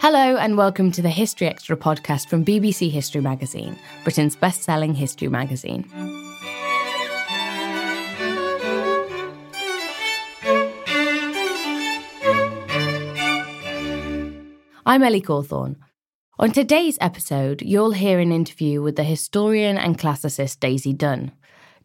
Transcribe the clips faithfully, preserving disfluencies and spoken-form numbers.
Hello and welcome to the History Extra podcast from B B C History Magazine, Britain's best-selling history magazine. I'm Ellie Cawthorn. On today's episode, you'll hear an interview with the historian and classicist Daisy Dunn.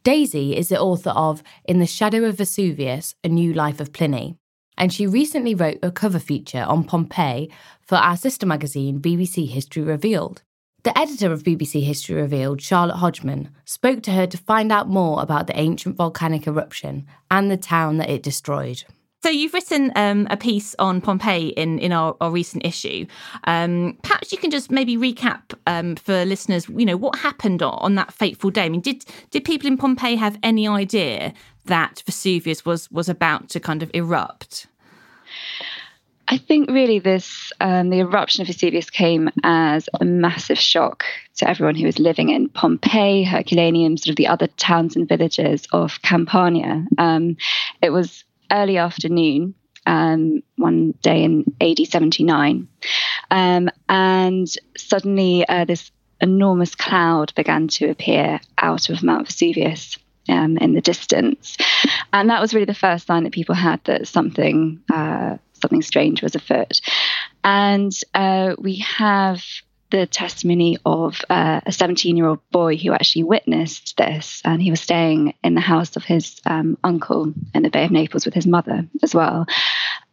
Daisy is the author of In the Shadow of Vesuvius, A New Life of Pliny, and she recently wrote a cover feature on Pompeii for our sister magazine, B B C History Revealed. The editor of B B C History Revealed, Charlotte Hodgman, spoke to her to find out more about the ancient volcanic eruption and the town that it destroyed. So you've written um, a piece on Pompeii in, in our, our recent issue. Um, perhaps you can just maybe recap um, for listeners, you know, what happened on, on that fateful day. I mean, did did people in Pompeii have any idea that Vesuvius was was about to kind of erupt? I think really this um, the eruption of Vesuvius came as a massive shock to everyone who was living in Pompeii, Herculaneum, sort of the other towns and villages of Campania. Um, it was early afternoon, um, one day in A D seventy-nine, um, and suddenly uh, this enormous cloud began to appear out of Mount Vesuvius um, in the distance, and that was really the first sign that people had that something uh, something strange was afoot. And uh, we have the testimony of uh, a seventeen-year-old boy who actually witnessed this, and he was staying in the house of his um, uncle in the Bay of Naples with his mother as well.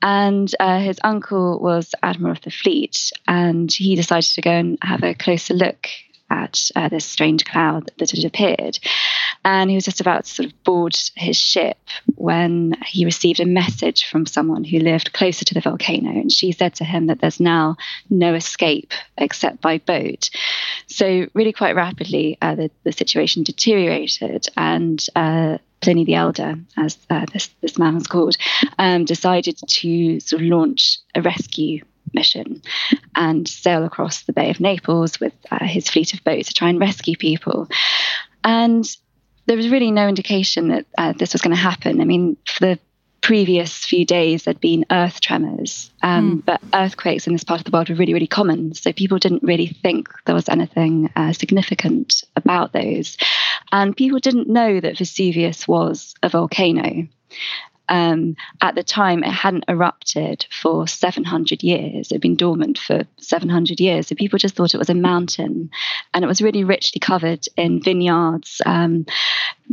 And uh, his uncle was Admiral of the Fleet, and he decided to go and have a closer look at uh, this strange cloud that had appeared. And he was just about to sort of board his ship when he received a message from someone who lived closer to the volcano. And she said to him that there's now no escape except by boat. So really quite rapidly, uh, the, the situation deteriorated. And uh, Pliny the Elder, as uh, this, this man was called, um, decided to sort of launch a rescue mission and sail across the Bay of Naples with uh, his fleet of boats to try and rescue people. And there was really no indication that uh, this was going to happen. I mean, for the previous few days, there'd been earth tremors, um, mm. but earthquakes in this part of the world were really, really common. So people didn't really think there was anything uh, significant about those. And people didn't know that Vesuvius was a volcano. Um, at the time, it hadn't erupted for seven hundred years. It had been dormant for seven hundred years. So people just thought it was a mountain. And it was really richly covered in vineyards um,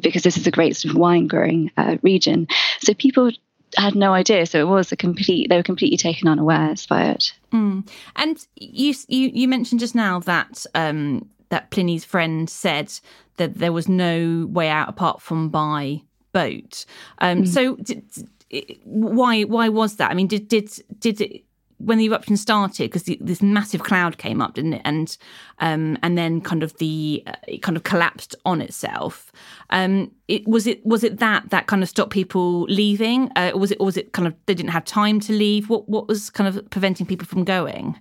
because this is a great sort of wine-growing uh, region. So people had no idea. So it was a complete, they were completely taken unawares by it. Mm. And you, you you mentioned just now that um, that Pliny's friend said that there was no way out apart from by boat. Um, mm. So, did, did, why why was that? I mean, did did did it, when the eruption started, because this massive cloud came up, didn't it? And um, and then kind of the uh, it kind of collapsed on itself. Um, it was it was it that that kind of stopped people leaving? Uh, or was it or was it kind of they didn't have time to leave? What what was kind of preventing people from going?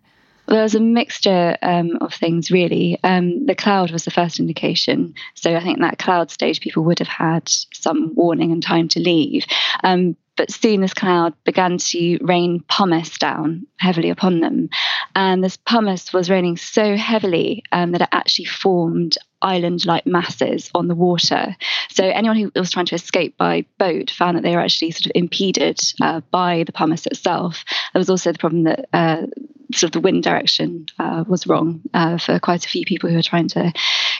Well, there was a mixture um, of things, really. Um, the cloud was the first indication. So I think in that cloud stage, people would have had some warning and time to leave. Um, but soon this cloud began to rain pumice down heavily upon them. And this pumice was raining so heavily um, that it actually formed island-like masses on the water. So anyone who was trying to escape by boat found that they were actually sort of impeded uh, by the pumice itself. There was also the problem that uh, sort of the wind direction uh, was wrong uh, for quite a few people who were trying to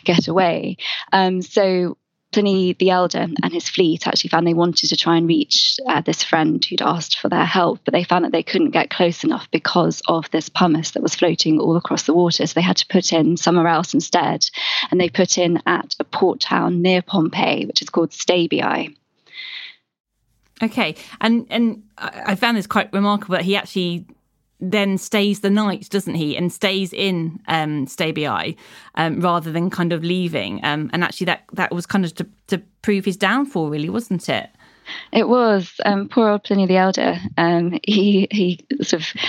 get away. Um, so Pliny the Elder and his fleet actually found they wanted to try and reach uh, this friend who'd asked for their help, but they found that they couldn't get close enough because of this pumice that was floating all across the water. So they had to put in somewhere else instead. And they put in at a port town near Pompeii, which is called Stabiae. Okay. And, and I found this quite remarkable that he actually then stays the night, doesn't he? And stays in um, Stabiae um, rather than kind of leaving. Um, and actually that, that was kind of to, to prove his downfall, really, wasn't it? It was. Um, poor old Pliny the Elder. Um, he, he sort of...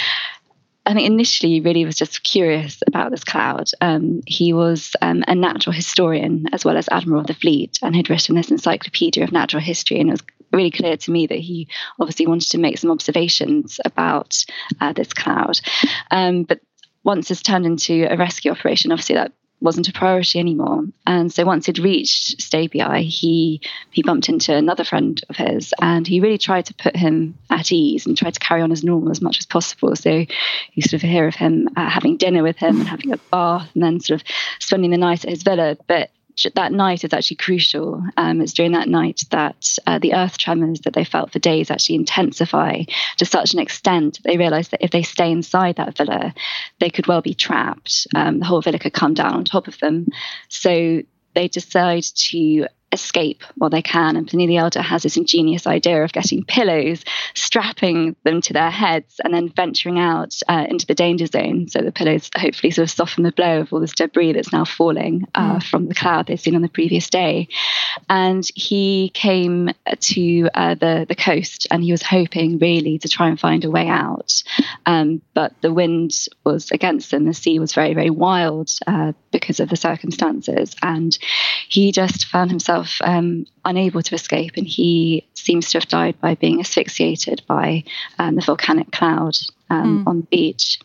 I think initially he really was just curious about this cloud. Um, he was um, a natural historian as well as admiral of the fleet and had written this encyclopedia of natural history. And it was really clear to me that he obviously wanted to make some observations about uh, this cloud. Um, but once this turned into a rescue operation, obviously that wasn't a priority anymore. And so once he'd reached Stabiae, he he bumped into another friend of his, and he really tried to put him at ease and tried to carry on as normal as much as possible. So you sort of hear of him uh, having dinner with him and having a bath and then sort of spending the night at his villa. But that night is actually crucial. Um, it's during that night that uh, the earth tremors that they felt for days actually intensify to such an extent they realised that if they stay inside that villa, they could well be trapped. Um, the whole villa could come down on top of them. So they decide to escape while they can. And Pliny the Elder has this ingenious idea of getting pillows, strapping them to their heads, and then venturing out uh, into the danger zone. So the pillows hopefully sort of soften the blow of all this debris that's now falling uh, mm. from the cloud they've seen on the previous day. And he came to uh, the, the coast, and he was hoping really to try and find a way out. Um, but the wind was against them. The sea was very, very wild uh, because of the circumstances. And he just found himself Um, unable to escape, and he seems to have died by being asphyxiated by um, the volcanic cloud um, mm. on the beach.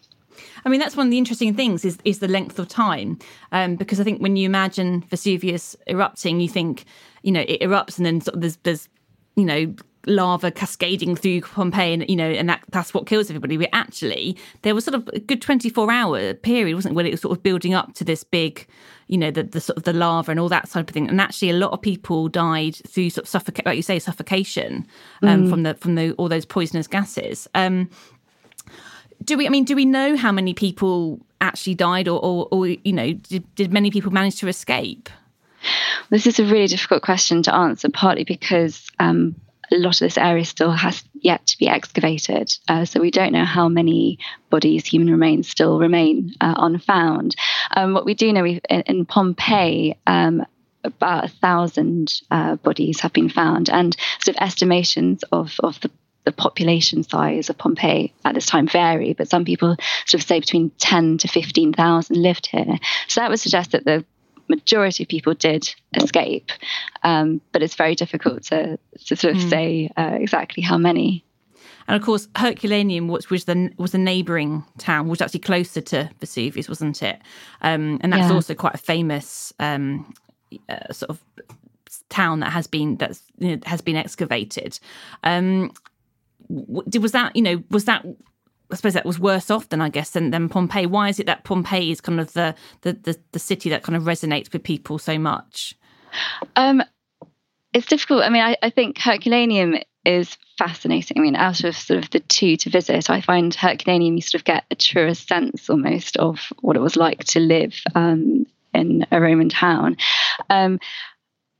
I mean, that's one of the interesting things is, is the length of time, um, because I think when you imagine Vesuvius erupting, you think, you know, it erupts and then sort of there's, there's, you know, lava cascading through Pompeii, and you know, and that, that's what kills everybody. But actually, there was sort of a good twenty-four hour period, wasn't it, when it was sort of building up to this big, you know, the, the sort of the lava and all that sort of thing. And actually, a lot of people died through sort of suffoc- like you say, suffocation um, mm. from the from the, all those poisonous gases. Um, do we? I mean, do we know how many people actually died, or, or, or you know, did, did many people manage to escape? This is a really difficult question to answer, partly because. Um, A lot of this area still has yet to be excavated. Uh, so we don't know how many bodies, human remains, still remain uh, unfound. Um, what we do know we, in, in Pompeii, um, about a thousand uh, bodies have been found, and sort of estimations of, of the the population size of Pompeii at this time vary, but some people sort of say between ten to fifteen thousand lived here. So that would suggest that the majority of people did escape, um, but it's very difficult to, to sort of mm. say uh, exactly how many. And of course, Herculaneum, which was the was a neighbouring town, was actually closer to Vesuvius, wasn't it? Um, and that's yeah. also quite a famous um, uh, sort of town that has been that's you know, has been excavated. Um, was that you know was that? I suppose that was worse off than I guess than, than Pompeii. Why is it that Pompeii is kind of the, the, the, the city that kind of resonates with people so much? Um, it's difficult. I mean, I, I think Herculaneum is fascinating. I mean, out of sort of the two to visit, I find Herculaneum, you sort of get a truer sense almost of what it was like to live um, in a Roman town. Um,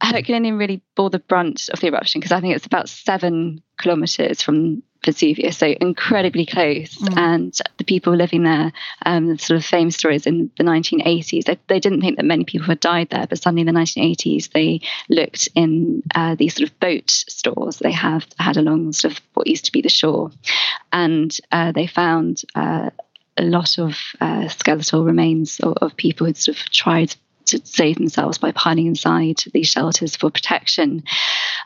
Herculaneum really bore the brunt of the eruption because I think it's about seven kilometres from Vesuvius, so incredibly close. Mm. And the people living there, um, sort of famous stories in the nineteen eighties, they, they didn't think that many people had died there, but suddenly in the nineteen eighties, they looked in uh, these sort of boat stores they have had along sort of what used to be the shore, and uh, they found uh, a lot of uh, skeletal remains of, of people who'd sort of tried to save themselves by piling inside these shelters for protection.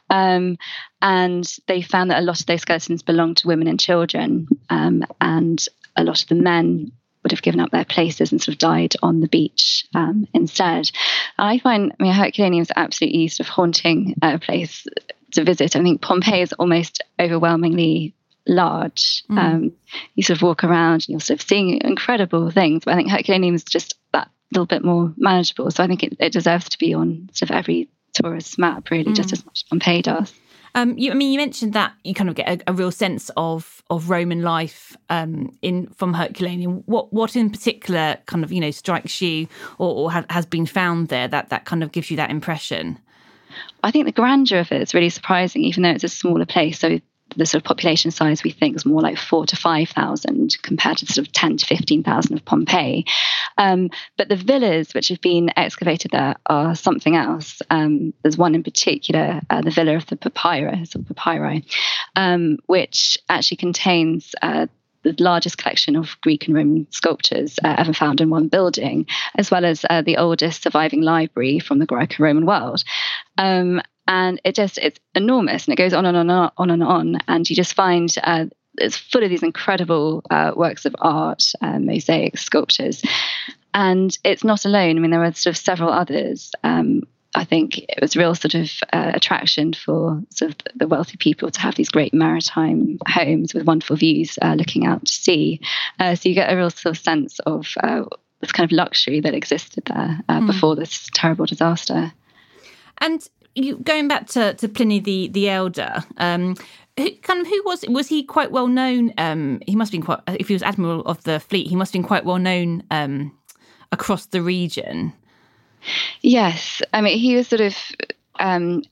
Um, and they found that a lot of those skeletons belonged to women and children. Um, and a lot of the men would have given up their places and sort of died on the beach um, instead. I find, I mean, Herculaneum is absolutely sort of haunting uh, place to visit. I think Pompeii is almost overwhelmingly large. Mm. Um, you sort of walk around and you're sort of seeing incredible things. But I think Herculaneum is just that little bit more manageable. So I think it, it deserves to be on sort of every tourist map, really, mm. just as much as Pompeii does. Um, you, I mean, you mentioned that you kind of get a, a real sense of of Roman life um, in from Herculaneum. What what in particular kind of, you know, strikes you or, or ha- has been found there that, that kind of gives you that impression? I think the grandeur of it is really surprising, even though it's a smaller place. So the sort of population size we think is more like four to five thousand compared to sort of ten to fifteen thousand of Pompeii. Um, but the villas which have been excavated there are something else. Um, there's one in particular, uh, the Villa of the Papyri, or Papyri, um, which actually contains uh, the largest collection of Greek and Roman sculptures uh, ever found in one building, as well as uh, the oldest surviving library from the Greco-Roman world. Um, and it just, it's enormous, and it goes on and on and on and on. And you just find uh, it's full of these incredible uh, works of art, uh, mosaics, sculptures. And it's not alone. I mean, there are sort of several others. Um, I think it was real sort of uh, attraction for sort of the wealthy people to have these great maritime homes with wonderful views uh, looking out to sea. Uh, so you get a real sort of sense of uh, this kind of luxury that existed there uh, mm. before this terrible disaster. And you, going back to, to Pliny the, the Elder, um, who, kind of who was was he quite well known? Um, he must have been quite, if he was admiral of the fleet, he must have been quite well known um, across the region. Yes. I mean, he was sort of um,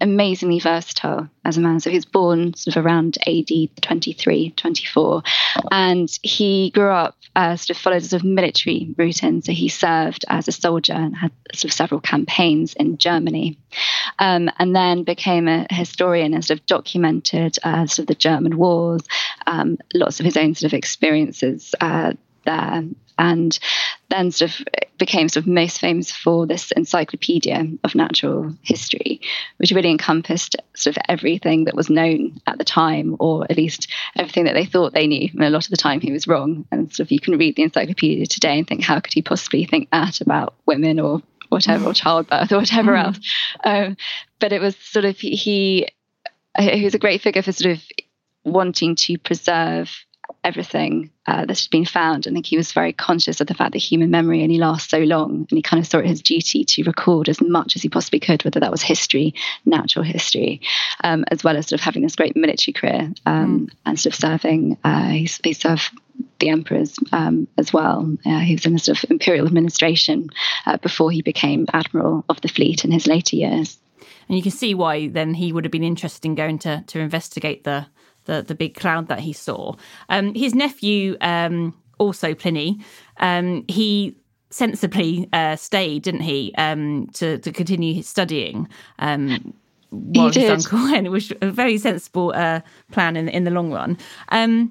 amazingly versatile as a man. So he was born sort of around A D twenty-three, twenty-four. And he grew up, uh, sort of followed a sort of military routine. So he served as a soldier and had sort of several campaigns in Germany. Um, and then became a historian and sort of documented uh, sort of the German wars, um, lots of his own sort of experiences uh, there. And then sort of became sort of most famous for this encyclopedia of natural history, which really encompassed sort of everything that was known at the time, or at least everything that they thought they knew. And a lot of the time he was wrong. And sort of you can read the encyclopedia today and think, how could he possibly think that about women or whatever, or childbirth or whatever mm. else? Um, but it was sort of, he, he was a great figure for sort of wanting to preserve everything uh, that had been found. I think he was very conscious of the fact that human memory only lasts so long, and he kind of saw it his duty to record as much as he possibly could, whether that was history, natural history, um, as well as sort of having this great military career um, mm. and sort of serving. Uh, he, he served the emperors um, as well. Uh, he was in the sort of imperial administration uh, before he became admiral of the fleet in his later years. And you can see why then he would have been interested in going to to investigate the The, the big cloud that he saw. Um, his nephew, um, also Pliny, um, he sensibly uh, stayed, didn't he, um, to, to continue his studying um, while his uncle went, which was a very sensible uh, plan in, in the long run. Um,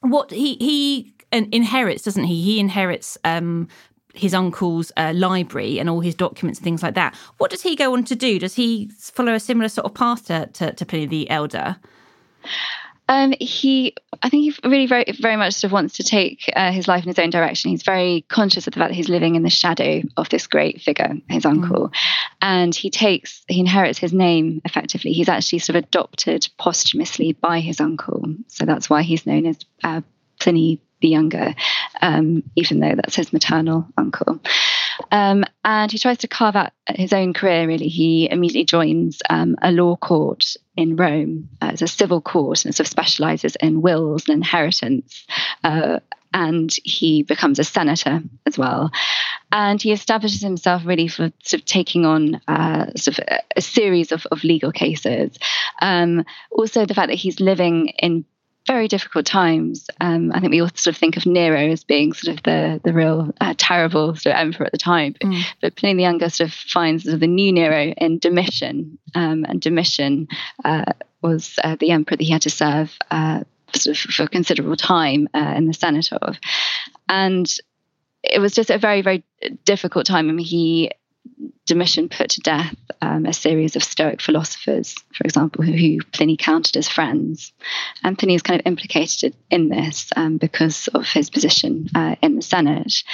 what he, he inherits, doesn't he? He inherits um, his uncle's uh, library and all his documents and things like that. What does he go on to do? Does he follow a similar sort of path to, to, to Pliny the Elder? Um, he, I think he really very, very much sort of wants to take uh, his life in his own direction. He's very conscious of the fact that he's living in the shadow of this great figure, his uncle. Mm. And he takes, he inherits his name effectively. He's actually sort of adopted posthumously by his uncle. So that's why he's known as uh, Pliny the Younger, um, even though that's his maternal uncle. Um, and he tries to carve out his own career, really. He immediately joins um, a law court in Rome. Uh, it's a civil court, and sort of specialises in wills and inheritance. Uh, and he becomes a senator as well. And he establishes himself really for sort of taking on uh, sort of a, a series of, of legal cases. Um, also, the fact that he's living in very difficult times. Um, I think we all sort of think of Nero as being sort of the the real uh, terrible sort of emperor at the time. Mm. But Pliny the Younger sort of finds sort of the new Nero in Domitian. Um, and Domitian uh, was uh, the emperor that he had to serve uh, sort of for a considerable time uh, in the Senate of. And it was just a very, very difficult time. I mean, he... Domitian put to death um, a series of Stoic philosophers, for example, who, who Pliny counted as friends. And Pliny is kind of implicated in this um, because of his position uh, in the Senate.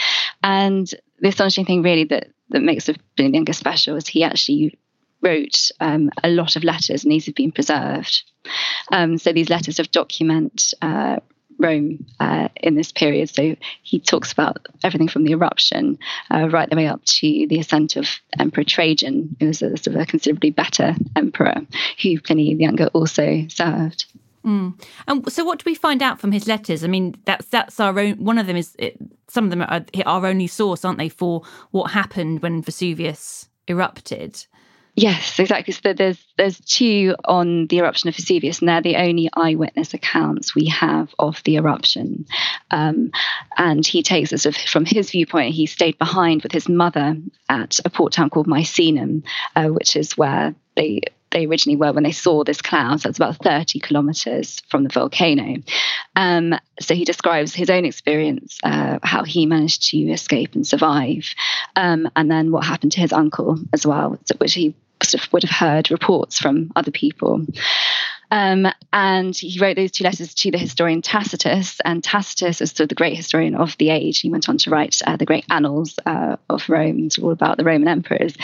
And the astonishing thing really that, that makes Pliny the Younger special is he actually wrote um, a lot of letters, and these have been preserved. Um, so these letters have document uh, Rome uh, in this period. So he talks about everything from the eruption uh, right the way up to the ascent of Emperor Trajan, who was a, sort of a considerably better emperor, who Pliny the Younger also served. Mm. And so, what do we find out from his letters? I mean, that's that's our own. One of them is it, some of them are our only source, aren't they, for what happened when Vesuvius erupted? Yes, exactly. So there's there's two on the eruption of Vesuvius, and they're the only eyewitness accounts we have of the eruption. Um, and he takes us from his viewpoint. He stayed behind with his mother at a port town called Mycenae, uh, which is where they they originally were when they saw this cloud. So that's about thirty kilometers from the volcano. Um, so he describes his own experience, uh, how he managed to escape and survive, um, and then what happened to his uncle as well, which he sort of would have heard reports from other people. Um, and he wrote those two letters to the historian Tacitus, and Tacitus is sort of the great historian of the age. He went on to write uh, the great annals uh, of Rome, all about the Roman emperors.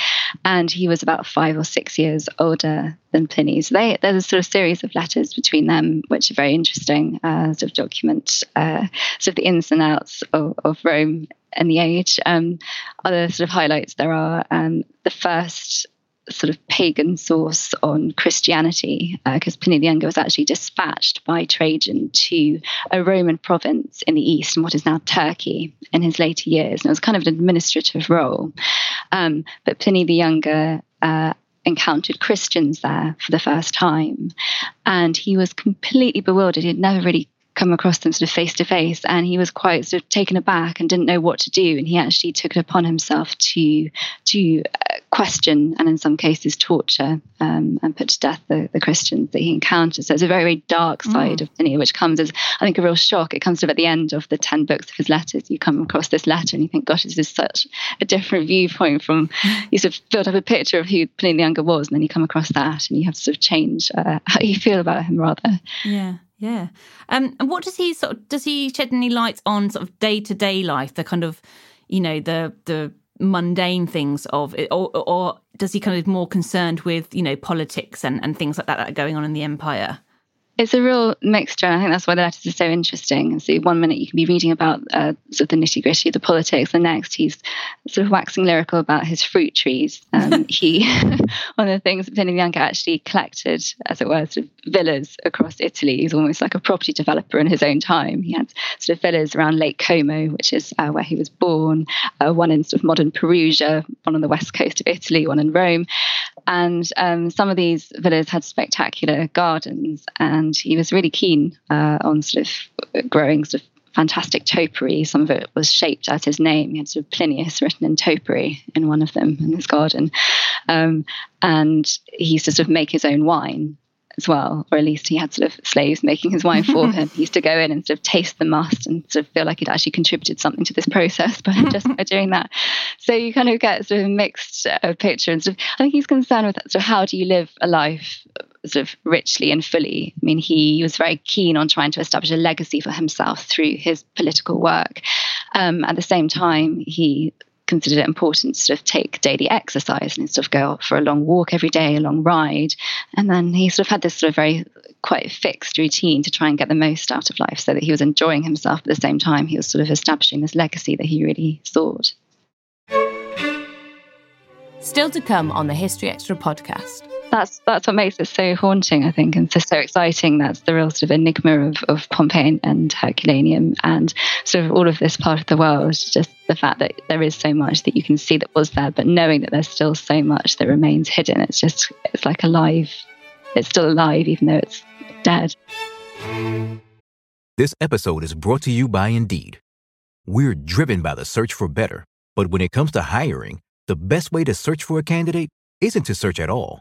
And he was about five or six years older than Pliny. So they, there's a sort of series of letters between them, which are very interesting, uh, sort of document uh, sort of the ins and outs of, of Rome and the age. Um, other sort of highlights there are um, the first sort of pagan source on Christianity, because uh, Pliny the Younger was actually dispatched by Trajan to a Roman province in the east, in what is now Turkey, in his later years. And it was kind of an administrative role. Um, but Pliny the Younger uh, encountered Christians there for the first time. And he was completely bewildered. He'd never really come across them sort of face to face, and he was quite sort of taken aback and didn't know what to do. And he actually took it upon himself to to uh, question, and in some cases torture um, and put to death the, the Christians that he encountered. So it's a very, very dark side mm. of Pliny, which comes as, I think, a real shock. It comes to at the end of the ten books of his letters. You come across this letter and you think, gosh, this is such a different viewpoint from, you sort of build up a picture of who Pliny the Younger was, and then you come across that and you have to sort of change uh, how you feel about him rather. Yeah. Yeah. Um, and what does he sort of, does he shed any light on sort of day-to-day life, the kind of, you know, the the mundane things of it, or, or does he kind of more concerned with, you know, politics and, and things like that that are going on in the empire? It's a real mixture, and I think that's why the letters are so interesting. And so one minute you can be reading about uh, sort of the nitty-gritty of the politics, the next he's sort of waxing lyrical about his fruit trees. Um, he, one of the things that Pliny the Younger actually collected, as it were, sort of villas across Italy. He's almost like a property developer in his own time. He had sort of villas around Lake Como, which is uh, where he was born, uh, one in sort of modern Perugia, one on the west coast of Italy, one in Rome. And um, some of these villas had spectacular gardens, and And he was really keen uh, on sort of growing sort of fantastic topiary. Some of it was shaped as his name. He had sort of Plinius written in topiary in one of them in his garden. Um, and he used to sort of make his own wine as well, or at least he had sort of slaves making his wine for him. He used to go in and sort of taste the must and sort of feel like he'd actually contributed something to this process by just by doing that. So you kind of get sort of a mixed uh, picture. And sort of, I think he's concerned with that. So how do you live a life sort of richly and fully? I mean, he was very keen on trying to establish a legacy for himself through his political work. Um, at the same time, he considered it important to sort of take daily exercise and sort of go for a long walk every day, a long ride. And then he sort of had this sort of very quite fixed routine to try and get the most out of life, so that he was enjoying himself, but at the same time, he was sort of establishing this legacy that he really sought. Still to come on the History Extra podcast. That's that's what makes it so haunting, I think, and so, so exciting. That's the real sort of enigma of, of Pompeii and Herculaneum and sort of all of this part of the world. Just the fact that there is so much that you can see that was there, but knowing that there's still so much that remains hidden. It's just, it's like alive. It's still alive, even though it's dead. This episode is brought to you by Indeed. We're driven by the search for better, but when it comes to hiring, the best way to search for a candidate isn't to search at all.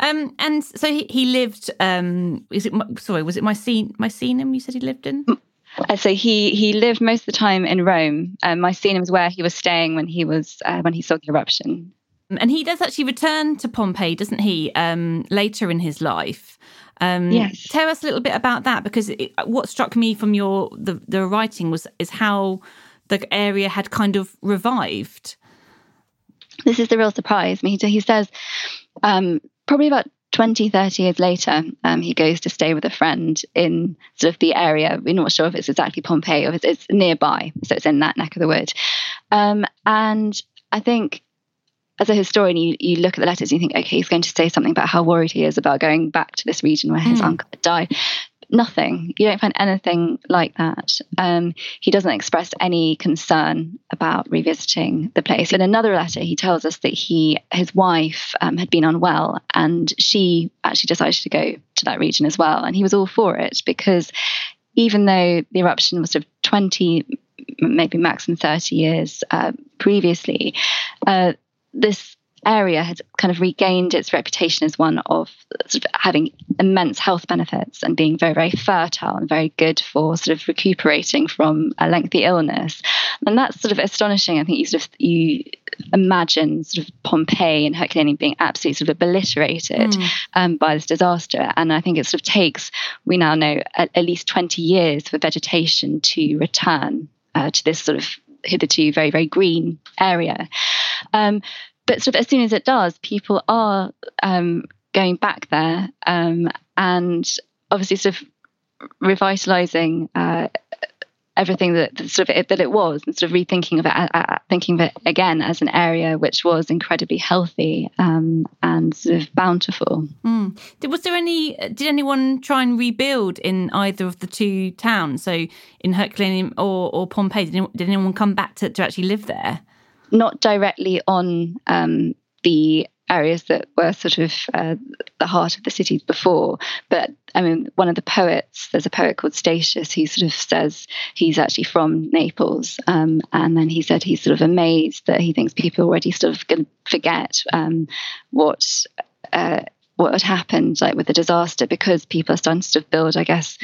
Um, and so he, he lived, um, is it, sorry, was it Mycen- Mycenae you said he lived in? So he, he lived most of the time in Rome. Um, Mycenae was where he was staying when he was, uh, when he saw the eruption. And he does actually return to Pompeii, doesn't he, um, later in his life. Um, yes. Tell us a little bit about that, because it, what struck me from your the, the writing was is how the area had kind of revived. This is the real surprise. I mean, he, he says... Um, Probably about twenty, thirty years later, um, he goes to stay with a friend in sort of the area. We're not sure if it's exactly Pompeii or if it's, it's nearby. So it's in that neck of the wood. Um, and I think as a historian, you, you look at the letters and you think, okay, he's going to say something about how worried he is about going back to this region where his mm. uncle had died. Nothing. You don't find anything like that. Um, he doesn't express any concern about revisiting the place. In another letter, he tells us that he, his wife um, had been unwell, and she actually decided to go to that region as well. And he was all for it, because even though the eruption was sort of twenty, maybe maximum thirty years uh, previously, uh, this area had kind of regained its reputation as one of, sort of having immense health benefits and being very, very fertile and very good for sort of recuperating from a lengthy illness. And that's sort of astonishing. I think you sort of you imagine sort of Pompeii and Herculaneum being absolutely sort of obliterated mm. um, by this disaster. And I think it sort of takes, we now know, at, at least twenty years for vegetation to return uh, to this sort of hitherto very, very green area. Um, But sort of as soon as it does, people are um, going back there um, and obviously sort of revitalising uh, everything that, that sort of it, that it was, and sort of rethinking of it, uh, thinking of it again as an area which was incredibly healthy um, and sort of bountiful. Mm. Was there any? Did anyone try and rebuild in either of the two towns? So in Herculaneum or, or Pompeii, did anyone, did anyone come back to, to actually live there? Not directly on um, the areas that were sort of uh, the heart of the cities before. But I mean, one of the poets, there's a poet called Statius, who sort of says he's actually from Naples. Um, and then he said he's sort of amazed that he thinks people already sort of going to forget um, what uh, what had happened, like with the disaster, because people are starting to sort of build, I guess,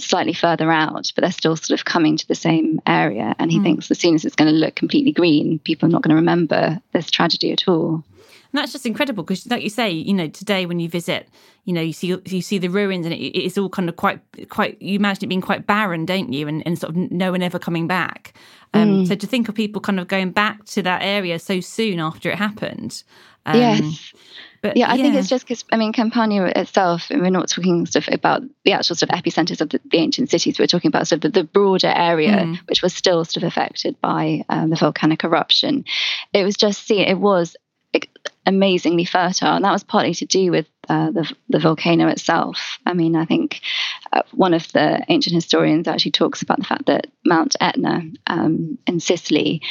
slightly further out, but they're still sort of coming to the same area. And he mm. thinks as soon as it's going to look completely green, people are not going to remember this tragedy at all. And that's just incredible, because like you say, you know, today when you visit, you know, you see you see the ruins and it, it's all kind of quite, quite, you imagine it being quite barren, don't you? And, and sort of no one ever coming back. Um, mm. So to think of people kind of going back to that area so soon after it happened. Um, yes. But, yeah, I yeah. think it's just because, I mean, Campania itself, and we're not talking stuff about the actual sort of epicenters of the, the ancient cities. We're talking about sort of the, the broader area, mm. which was still sort of affected by um, the volcanic eruption. It was just, see, it was amazingly fertile. And that was partly to do with uh, the, the volcano itself. I mean, I think uh, one of the ancient historians actually talks about the fact that Mount Etna um, in Sicily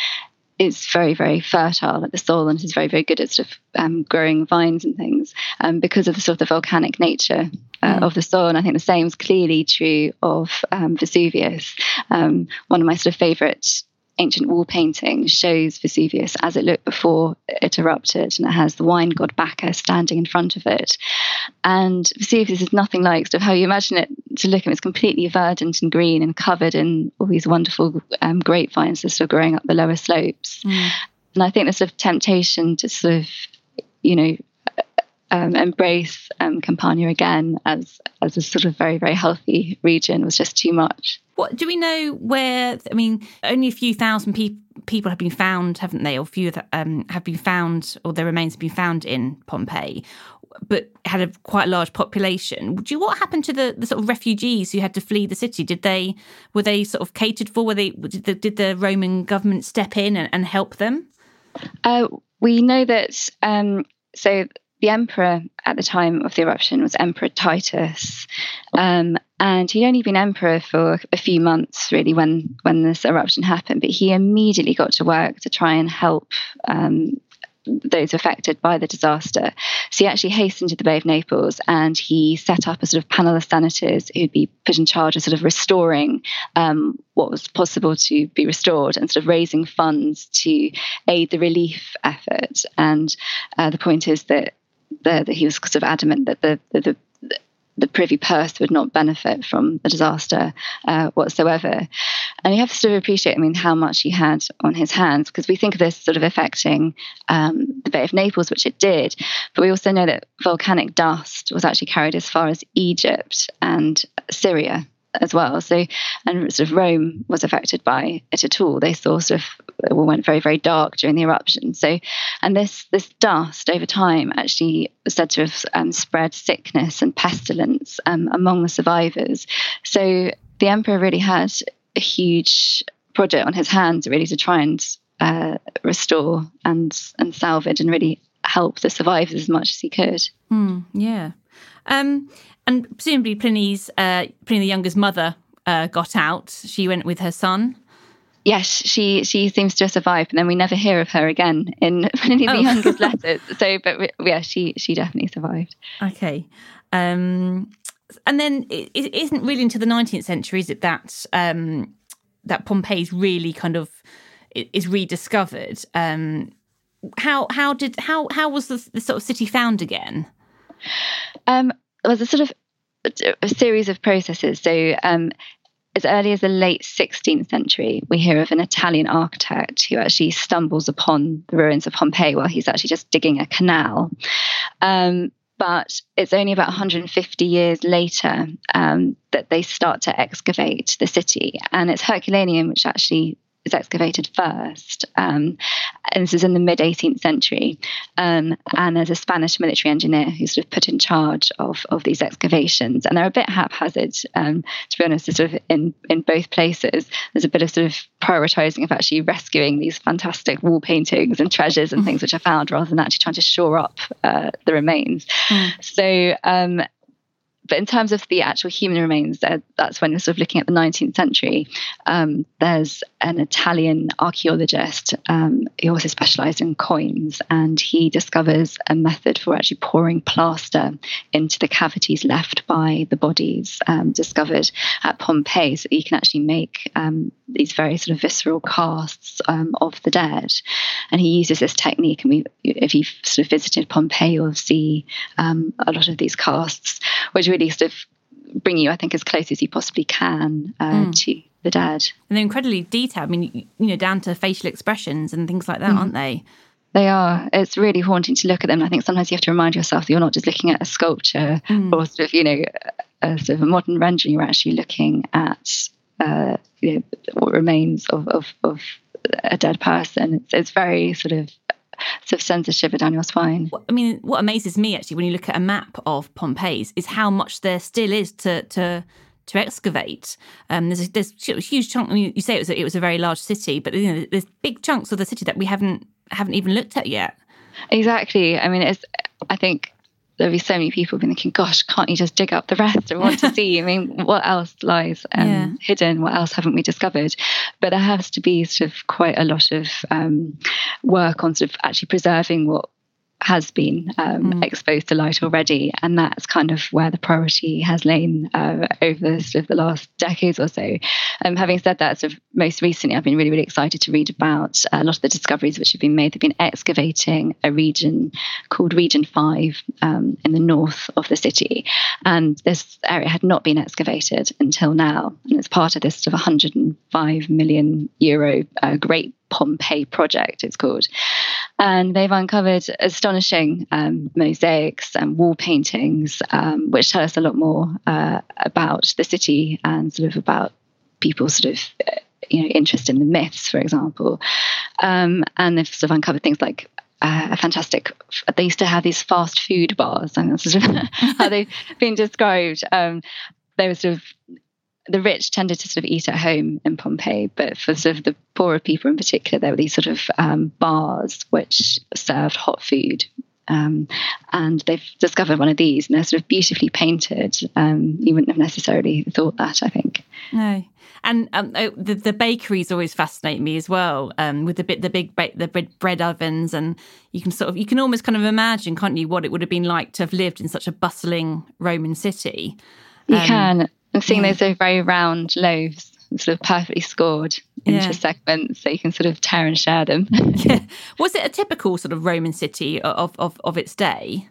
is very, very fertile at the soil, and is very, very good at sort of um, growing vines and things um, because of the sort of the volcanic nature uh, mm. of the soil. And I think the same is clearly true of um, Vesuvius. Um, one of my sort of favourite ancient wall paintings shows Vesuvius as it looked before it erupted, and it has the wine god Bacchus standing in front of it. And Vesuvius is nothing like sort of how you imagine it to look at. It's completely verdant and green and covered in all these wonderful um, grapevines that are still growing up the lower slopes. Mm. And I think there's sort of temptation to sort of, you know, um, embrace um, Campania again as as a sort of very, very healthy region was just too much. What do we know where? I mean, only a few thousand pe- people have been found, haven't they? Or few um, have been found, or their remains have been found in Pompeii, but had a quite large population. Do you, what happened to the, the sort of refugees who had to flee the city? Did they were they sort of catered for? Were they did the, did the Roman government step in and, and help them? Uh, we know that um, so. The emperor at the time of the eruption was Emperor Titus, um, and he'd only been emperor for a few months, really, when, when this eruption happened. But he immediately got to work to try and help um, those affected by the disaster. So he actually hastened to the Bay of Naples and he set up a sort of panel of senators who'd be put in charge of sort of restoring um, what was possible to be restored and sort of raising funds to aid the relief effort. And uh, the point is that, the, that he was sort of adamant that the, the, the the privy purse would not benefit from the disaster uh, whatsoever. And you have to sort of appreciate, I mean, how much he had on his hands, because we think of this sort of affecting um, the Bay of Naples, which it did, but we also know that volcanic dust was actually carried as far as Egypt and Syria as well. So, and sort of Rome was affected by it at all. They saw sort of went very, very dark during the eruption. So, and this this dust over time actually was said to have um, spread sickness and pestilence um, among the survivors. So the emperor really had a huge project on his hands, really, to try and uh, restore and and salvage and really help the survivors as much as he could. Mm, yeah. Um, and presumably Pliny's, uh, Pliny the Younger's mother uh, got out. She went with her son. Yes, she she seems to have survived, and then we never hear of her again in Pliny the oh. Younger's letters. So, but yeah, she she definitely survived. Okay. Um, and then it, it isn't really until the nineteenth century, is it, that um, that Pompeii's really kind of is rediscovered. Um, how how did how how was the, the sort of city found again? Um, it was a sort of a series of processes. So um, as early as the late sixteenth century, we hear of an Italian architect who actually stumbles upon the ruins of Pompeii while he's actually just digging a canal. Um, but it's only about one hundred fifty years later um, that they start to excavate the city. And it's Herculaneum, which actually is excavated first. Um, and this is in the mid-eighteenth century. Um, and there's a Spanish military engineer who's sort of put in charge of, of these excavations. And they're a bit haphazard, um, to be honest, sort of in, in both places. There's a bit of sort of prioritising of actually rescuing these fantastic wall paintings and treasures and mm. things which are found rather than actually trying to shore up uh, the remains. Mm. So, um, but in terms of the actual human remains, uh, that's when we're sort of looking at the nineteenth century. Um, there's an Italian archaeologist um, who also specialised in coins, and he discovers a method for actually pouring plaster into the cavities left by the bodies um, discovered at Pompeii, so that you can actually make um, these very sort of visceral casts um, of the dead. And he uses this technique, and we, if you've sort of visited Pompeii, you'll see um, a lot of these casts, which really sort of bring you, I think, as close as you possibly can uh, mm. to the dead. And they're incredibly detailed. I mean, you know, down to facial expressions and things like that, mm. aren't they? They are. It's really haunting to look at them. And I think sometimes you have to remind yourself that you're not just looking at a sculpture mm. or sort of, you know, a sort of a modern rendering. You're actually looking at uh, you know, what remains of, of, of a dead person. It's, it's very sort of sort of sends a shiver down your spine. I mean, what amazes me actually when you look at a map of Pompeii's is how much there still is to to to excavate. Um, there's a, there's a huge chunk. I mean, you say it was a, it was a very large city, but you know, there's big chunks of the city that we haven't haven't even looked at yet. Exactly. I mean, it's. I think there'll be so many people been thinking, "Gosh, can't you just dig up the rest and want to see?" I mean, what else lies um, yeah. hidden? What else haven't we discovered? But there has to be sort of quite a lot of um, work on sort of actually preserving what has been um, mm. exposed to light already, and that's kind of where the priority has lain uh, over sort of the last decades or so. Um, having said that, sort of most recently, I've been really, really excited to read about a lot of the discoveries which have been made. They've been excavating a region called Region Five um, in the north of the city, and this area had not been excavated until now, and it's part of this sort of one hundred five million euro uh, Great Pompeii project, it's called. And they've uncovered astonishing um, mosaics and wall paintings, um, which tell us a lot more uh, about the city and sort of about people's sort of you know interest in the myths, for example. Um, and they've sort of uncovered things like Uh, a fantastic, they used to have these fast food bars, and that's sort of how they've been described. Um, they were sort of, the rich tended to sort of eat at home in Pompeii, but for sort of the poorer people in particular, there were these sort of um, bars which served hot food Um, and they've discovered one of these, and they're sort of beautifully painted. Um, you wouldn't have necessarily thought that, I think. No. And um, the, the bakeries always fascinate me as well, um, with the bit the big ba- the bread ovens, and you can sort of you can almost kind of imagine, can't you, what it would have been like to have lived in such a bustling Roman city. You um, can. I'm seeing yeah. those very round loaves, sort of perfectly scored into yeah. segments, so you can sort of tear and share them. yeah. Was it a typical sort of Roman city of of, of its day?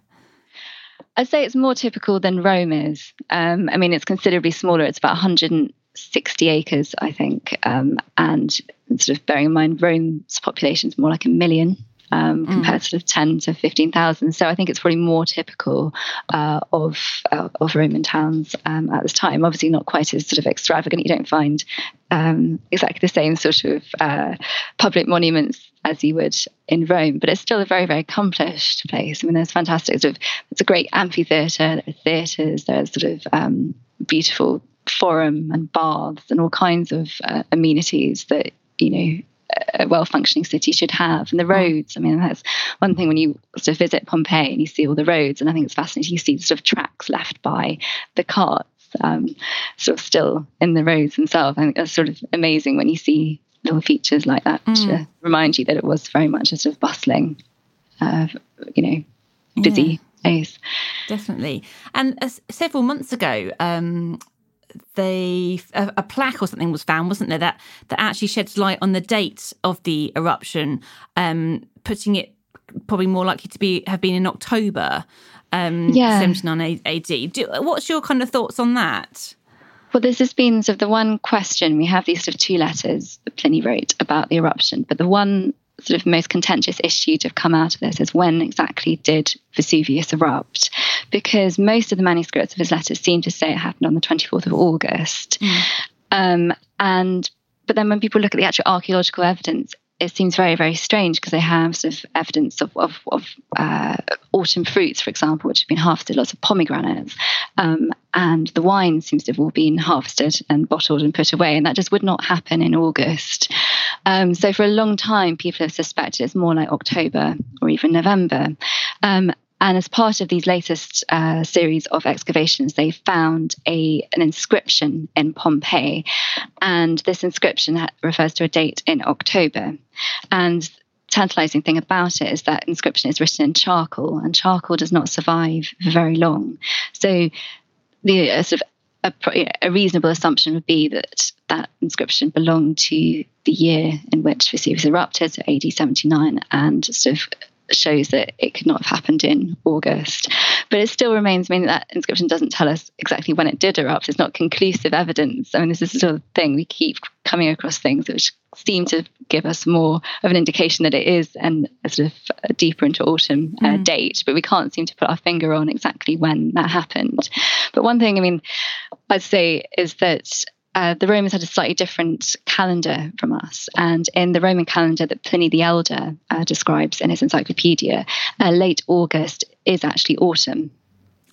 I'd say it's more typical than Rome is. Um, I mean, it's considerably smaller. It's about one hundred sixty acres, I think. Um, and sort of bearing in mind, Rome's population is more like a million um, compared mm. to sort of ten to fifteen thousand. So I think it's probably more typical uh, of uh, of Roman towns um, at this time. Obviously not quite as sort of extravagant. You don't find um, exactly the same sort of uh, public monuments as you would in Rome, but it's still a very, very accomplished place. I mean, there's fantastic sort of, it's a great amphitheatre, there are theatres, there's sort of um, beautiful forum and baths and all kinds of uh, amenities that, you know, a well-functioning city should have. And the roads, I mean, that's one thing when you sort of visit Pompeii and you see all the roads, and I think it's fascinating, you see sort of tracks left by the carts, um, sort of still in the roads themselves. I think that's sort of amazing when you see little features like that mm. to remind you that it was very much a sort of bustling, uh, you know, busy yeah. place. Definitely. And uh, several months ago, um, They a, a plaque or something was found, wasn't there? That that actually sheds light on the date of the eruption, um, putting it probably more likely to be have been in October, um, yeah. seventy-nine A D. Do, what's your kind of thoughts on that? Well, this has been sort of the one question. We have these sort of two letters that Pliny wrote about the eruption, but the one sort of most contentious issue to have come out of this is when exactly did Vesuvius erupt? Because most of the manuscripts of his letters seem to say it happened on the twenty-fourth of August. Mm. Um, and but then when people look at the actual archaeological evidence, it seems very, very strange, because they have sort of evidence of of, of uh, autumn fruits, for example, which have been harvested, lots of pomegranates, um, and the wine seems to have all been harvested and bottled and put away, and that just would not happen in August. Um, so for a long time, people have suspected it's more like October or even November. Um, and as part of these latest uh, series of excavations, they found a an inscription in Pompeii, and this inscription ha- refers to a date in October. And tantalizing thing about it is that inscription is written in charcoal, and charcoal does not survive for very long. So the uh, sort of a, a reasonable assumption would be that that inscription belonged to the year in which Vesuvius erupted, so A D seventy-nine, and sort of shows that it could not have happened in August. But it still remains, I mean, that inscription doesn't tell us exactly when it did erupt. It's not conclusive evidence. I mean, this is the sort of thing we keep coming across, things which seem to give us more of an indication that it is an, a sort of a deeper into autumn uh, mm. date, but we can't seem to put our finger on exactly when that happened. But one thing, I mean, I'd say is that Uh, the Romans had a slightly different calendar from us. And in the Roman calendar that Pliny the Elder uh, describes in his encyclopedia, uh, late August is actually autumn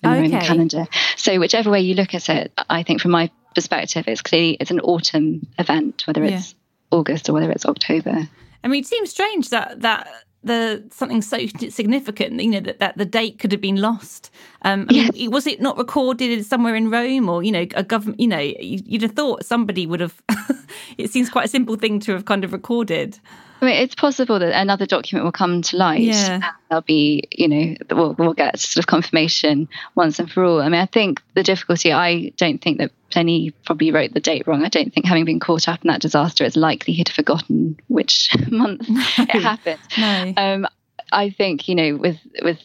in the okay. Roman calendar. So whichever way you look at it, I think from my perspective, it's clearly it's an autumn event, whether it's yeah. August or whether it's October. I mean, it seems strange that that the something so significant, you know, that, that the date could have been lost. Um, I mean, yes. Was it not recorded somewhere in Rome, or, you know, a government, you know, you'd have thought somebody would have, it seems quite a simple thing to have kind of recorded. I mean, it's possible that another document will come to light. Yeah. And there'll be, you know, we'll, we'll get sort of confirmation once and for all. I mean, I think the difficulty, I don't think that Pliny probably wrote the date wrong. I don't think, having been caught up in that disaster, it's likely he'd have forgotten which month no. it happened. No. Um, I think, you know, with with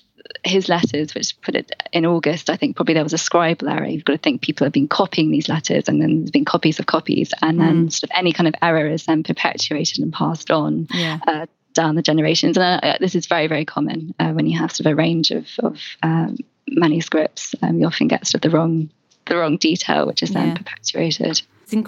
his letters, which put it in August, I think probably there was a scribal error. You've got to think people have been copying these letters, and then there's been copies of copies, and then mm. sort of any kind of error is then perpetuated and passed on yeah. uh, down the generations. And uh, this is very, very common uh, when you have sort of a range of, of um, manuscripts. Um, you often get sort of the wrong the wrong detail, which is then yeah. perpetuated.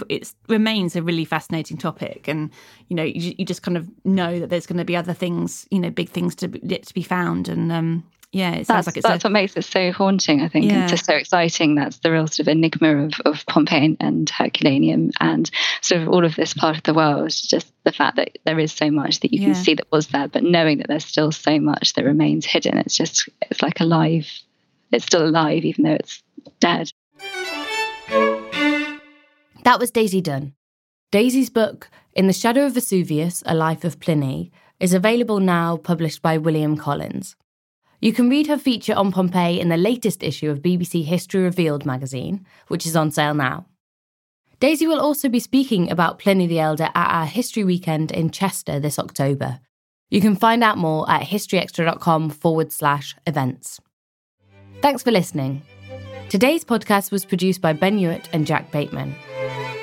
It remains a really fascinating topic, and you know, you, you just kind of know that there's going to be other things, you know, big things to be, to be found, and um, Yeah, it sounds that's, like it's that's a... what makes it so haunting, I think, yeah. and just so exciting. That's the real sort of enigma of, of Pompeii and Herculaneum and sort of all of this part of the world. Just the fact that there is so much that you yeah. can see that was there, but knowing that there's still so much that remains hidden. It's just, it's like alive. It's still alive, even though it's dead. That was Daisy Dunn. Daisy's book, In the Shadow of Vesuvius, A Life of Pliny, is available now, published by William Collins. You can read her feature on Pompeii in the latest issue of B B C History Revealed magazine, which is on sale now. Daisy will also be speaking about Pliny the Elder at our History Weekend in Chester this October. You can find out more at historyextra.com forward slash events. Thanks for listening. Today's podcast was produced by Ben Hewitt and Jack Bateman.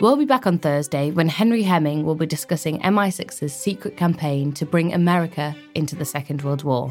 We'll be back on Thursday when Henry Hemming will be discussing M I six's secret campaign to bring America into the Second World War.